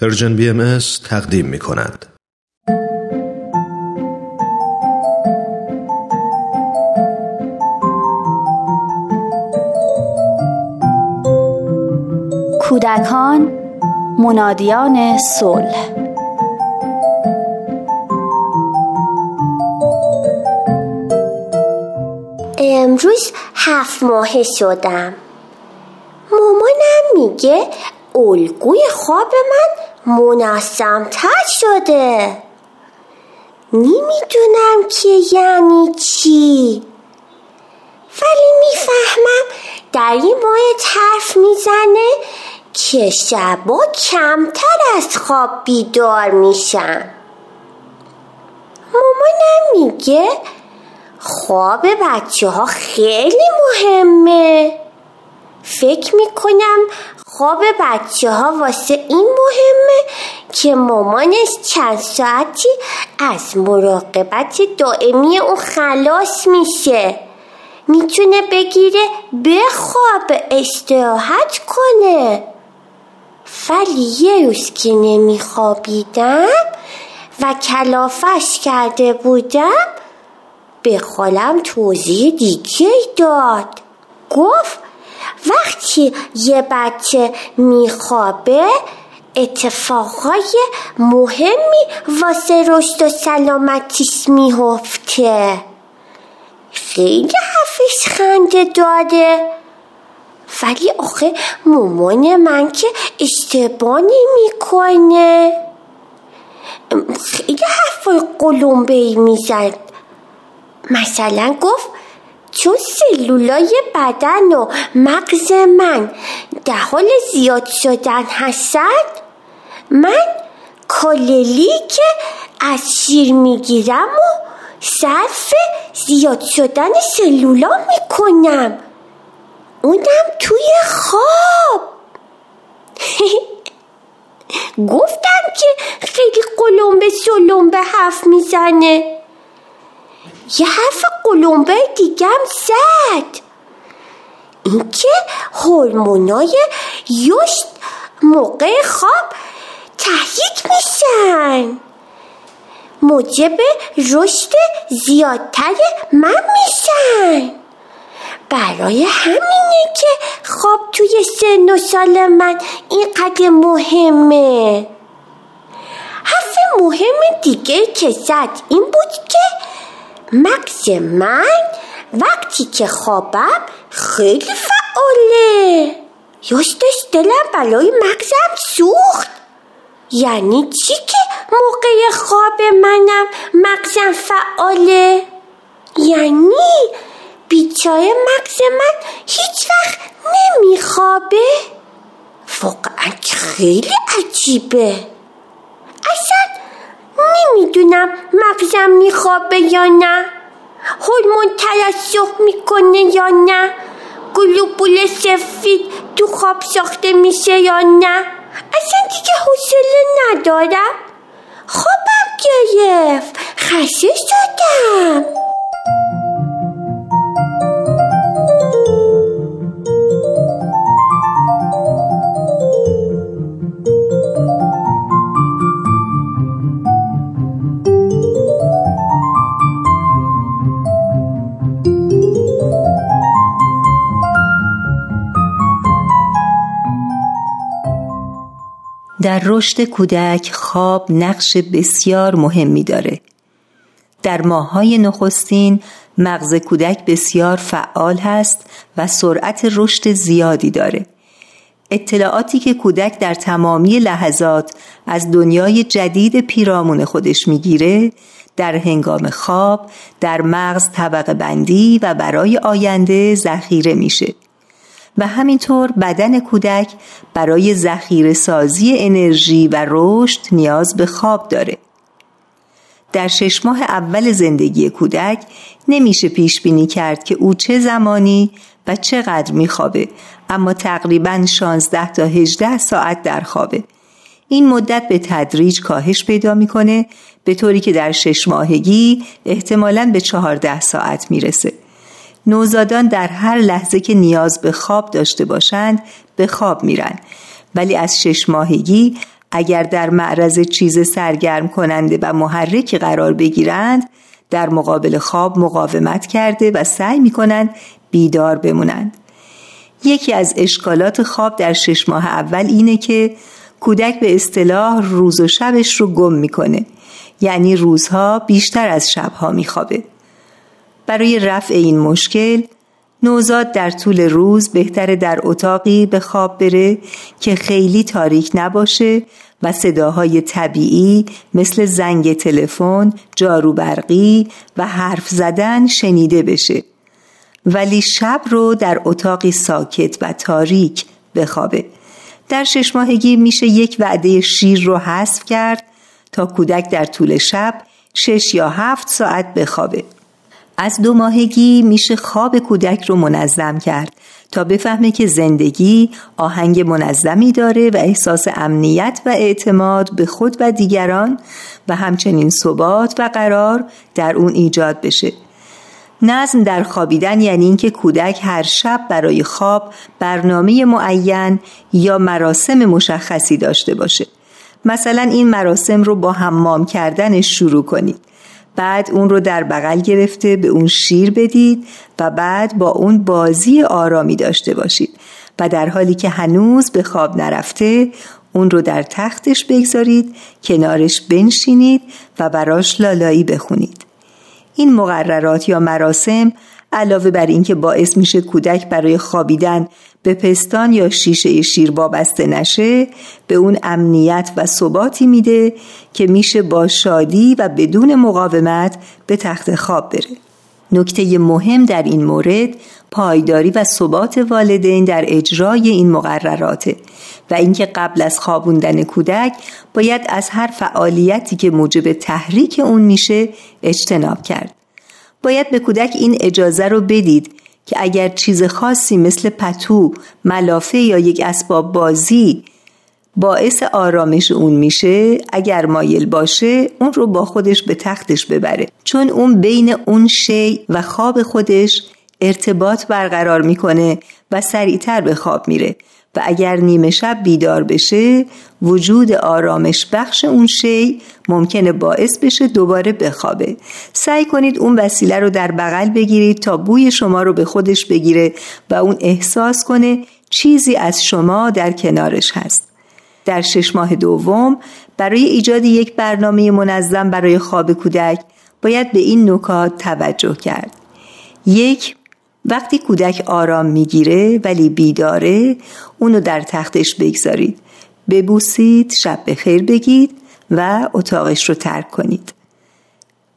پرژن BMS تقدیم می کند. کودکان منادیان صلح. امروز 7 ماهه شدم. مامانم میگه الگوی خواب من منظم‌تر شده. نمیدونم که یعنی چی، ولی میفهمم در این باید حرف میزنه که شبا کمتر از خواب بیدار میشم. مامانم میگه خواب بچه ها خیلی مهمه. فکر میکنم خواب بچه ها واسه این مهمه که مامانش چند ساعتی از مراقبت دائمی اون خلاص میشه، میتونه بگیره بخواب استراحت کنه. ولی یه روز که نمیخوابیدم و کلافش کرده بودم، به خالم توضیح دیگه داد. گفت وقتی یه بچه میخوابه اتفاقهای مهمی واسه رشد و سلامتیش میفته. خیلی حرفش خنده داره، ولی آخه مامان من که اشتباه نمیکنه. خیلی حرف قلمبه‌ای میزد. مثلا گفت چون سلولای بدن و مغز من در حال زیاد شدن هستن، من کالری که از شیر میگیرم و صرف زیاد شدن سلولا میکنم، اونم توی خواب. گفتم که خیلی قلمبه سلمبه حرف میزنه. یه حرف قلمبه دیگم زد، این که هورمونای یشت موقع خواب تحریک میشن، موجب رشد زیادتر من میشن. برای همینه که خواب توی سن و سال من اینقدر مهمه. حرف مهم دیگه که زد این بود که مغز من وقتی که خوابم خیلی فعاله. یاشتش دلم بلای مغزم سوخت. یعنی چی که موقع خواب منم مغزم فعاله؟ یعنی بیچاره مغز من هیچ وقت نمیخوابه؟ واقعا خیلی عجیبه. اصلا نمیدونم مغزم میخوابه یا نه، هورمون ترشح میکنه یا نه، گلوبول سفید تو خواب ساخته میشه یا نه. اصلا دیگه حوصله ندارم، خوابم گرفت، خسته شدم. در رشد کودک خواب نقش بسیار مهمی داره. در ماه‌های نخستین مغز کودک بسیار فعال هست و سرعت رشد زیادی داره. اطلاعاتی که کودک در تمامی لحظات از دنیای جدید پیرامون خودش میگیره، در هنگام خواب در مغز طبقه بندی و برای آینده ذخیره میشه. و همینطور بدن کودک برای ذخیره سازی انرژی و رشد نیاز به خواب داره. در 6 ماه اول زندگی کودک نمیشه پیش بینی کرد که او چه زمانی و چقدر میخوابه، اما تقریباً 16 تا 18 ساعت در خوابه. این مدت به تدریج کاهش پیدا میکنه، به طوری که در 6 ماهگی احتمالاً به 14 ساعت میرسه. نوزادان در هر لحظه که نیاز به خواب داشته باشند به خواب میرن، ولی از 6 ماهگی اگر در معرض چیز سرگرم کننده و محرکی قرار بگیرند، در مقابل خواب مقاومت کرده و سعی می‌کنند بیدار بمونند. یکی از اشکالات خواب در 6 ماه اول اینه که کودک به اصطلاح روز و شبش رو گم می‌کنه، یعنی روزها بیشتر از شبها می‌خوابه. برای رفع این مشکل، نوزاد در طول روز بهتره در اتاقی به خواب بره که خیلی تاریک نباشه و صداهای طبیعی مثل زنگ تلفن، جاروبرقی و حرف زدن شنیده بشه، ولی شب رو در اتاقی ساکت و تاریک بخوابه. در 6 ماهگی میشه یک وعده شیر رو حذف کرد تا کودک در طول شب 6 یا 7 ساعت بخوابه. از 2 ماهگی میشه خواب کودک رو منظم کرد تا بفهمه که زندگی آهنگ منظمی داره و احساس امنیت و اعتماد به خود و دیگران و همچنین ثبات و قرار در اون ایجاد بشه. نظم در خوابیدن یعنی اینکه کودک هر شب برای خواب برنامه معین یا مراسم مشخصی داشته باشه. مثلا این مراسم رو با حمام کردنش شروع کنید، بعد اون رو در بغل گرفته به اون شیر بدید و بعد با اون بازی آرامی داشته باشید و در حالی که هنوز به خواب نرفته اون رو در تختش بگذارید، کنارش بنشینید و براش لالایی بخونید. این مقررات یا مراسم علاوه بر این که باعث میشه کودک برای خوابیدن به پستان یا شیشه شیر وابسته نشه، به اون امنیت و ثباتی میده که میشه با شادی و بدون مقاومت به تخت خواب بره. نکته مهم در این مورد پایداری و ثبات والدین در اجرای این مقرراته و اینکه قبل از خوابوندن کودک باید از هر فعالیتی که موجب تحریک اون میشه اجتناب کرد. باید به کودک این اجازه رو بدید که اگر چیز خاصی مثل پتو، ملافه یا یک اسباب بازی باعث آرامش اون میشه، اگر مایل باشه اون رو با خودش به تختش ببره، چون اون بین اون شی و خواب خودش ارتباط برقرار میکنه و سریعتر به خواب میره و اگر نیمه شب بیدار بشه، وجود آرامش بخش اون شی ممکنه باعث بشه دوباره بخوابه. سعی کنید اون وسیله رو در بغل بگیرید تا بوی شما رو به خودش بگیره و اون احساس کنه چیزی از شما در کنارش هست. در 6 ماه دوم برای ایجاد یک برنامه منظم برای خواب کودک باید به این نکات توجه کرد. 1. وقتی کودک آرام میگیره ولی بیداره، اونو در تختش بگذارید، ببوسید، شب بخیر بگید و اتاقش رو ترک کنید.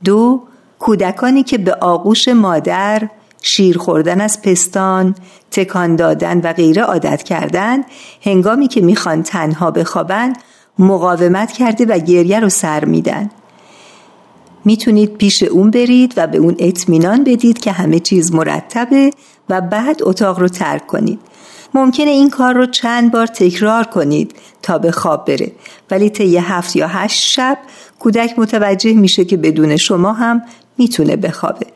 2. کودکانی که به آغوش مادر، شیر خوردن از پستان، تکان دادن و غیره عادت کردن، هنگامی که میخوان تنها بخوابن مقاومت کرده و گریه رو سر میدن. میتونید پیش اون برید و به اون اطمینان بدید که همه چیز مرتبه و بعد اتاق رو ترک کنید. ممکنه این کار رو چند بار تکرار کنید تا به خواب بره، ولی طی 7 یا 8 شب کودک متوجه میشه که بدون شما هم میتونه بخوابه.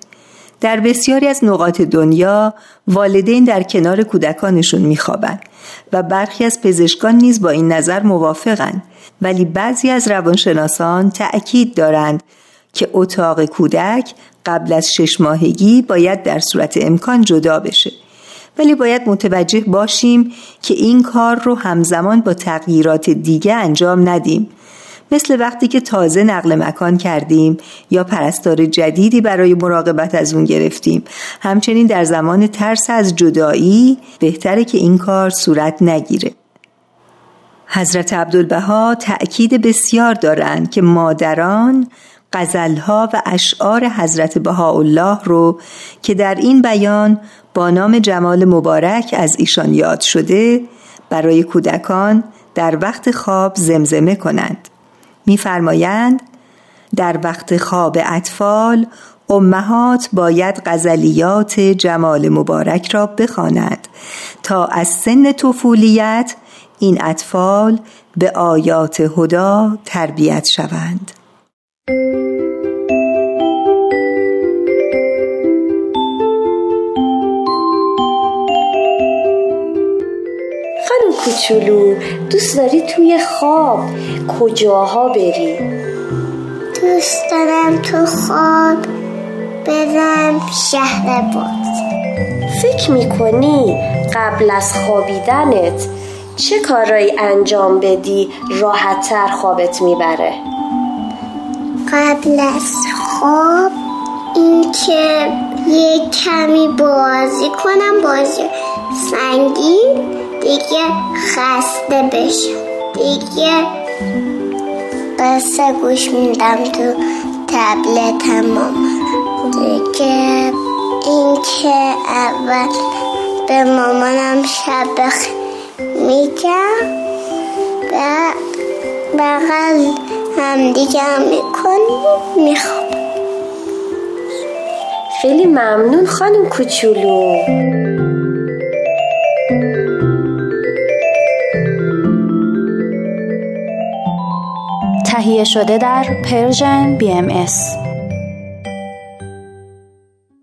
در بسیاری از نقاط دنیا والدین در کنار کودکانشون میخوابن و برخی از پزشکان نیز با این نظر موافقن، ولی بعضی از روانشناسان تأکید دارند که اتاق کودک قبل از 6 ماهگی باید در صورت امکان جدا بشه، ولی باید متوجه باشیم که این کار رو همزمان با تغییرات دیگه انجام ندیم، مثل وقتی که تازه نقل مکان کردیم یا پرستار جدیدی برای مراقبت از اون گرفتیم. همچنین در زمان ترس از جدایی بهتره که این کار صورت نگیره. حضرت عبدالبها تأکید بسیار دارند که مادران غزلها و اشعار حضرت بهاءالله رو که در این بیان با نام جمال مبارک از ایشان یاد شده برای کودکان در وقت خواب زمزمه کنند. می‌فرمایند در وقت خواب اطفال امهات باید غزلیات جمال مبارک را بخوانند تا از سن طفولیت این اطفال به آیات هدی تربیت شوند. کوچولو دوست داری توی خواب کجاها بری؟ دوست دارم تو خواب برم شهر باد. فکر میکنی قبل از خوابیدنت چه کارایی انجام بدی راحت تر خوابت میبره؟ قبل از خواب این که یه کمی بازی کنم، بازی سنگین، دیگه خسته بشم، دیگه قصه گوش میدم تو تبلت هم، دیگه این که اول به مامانم شبخ میگم، بعد بغل هم دیگه هم میکنیم میخوام. خیلی ممنون خانم کوچولو. تهیه شده در پرژن BMS.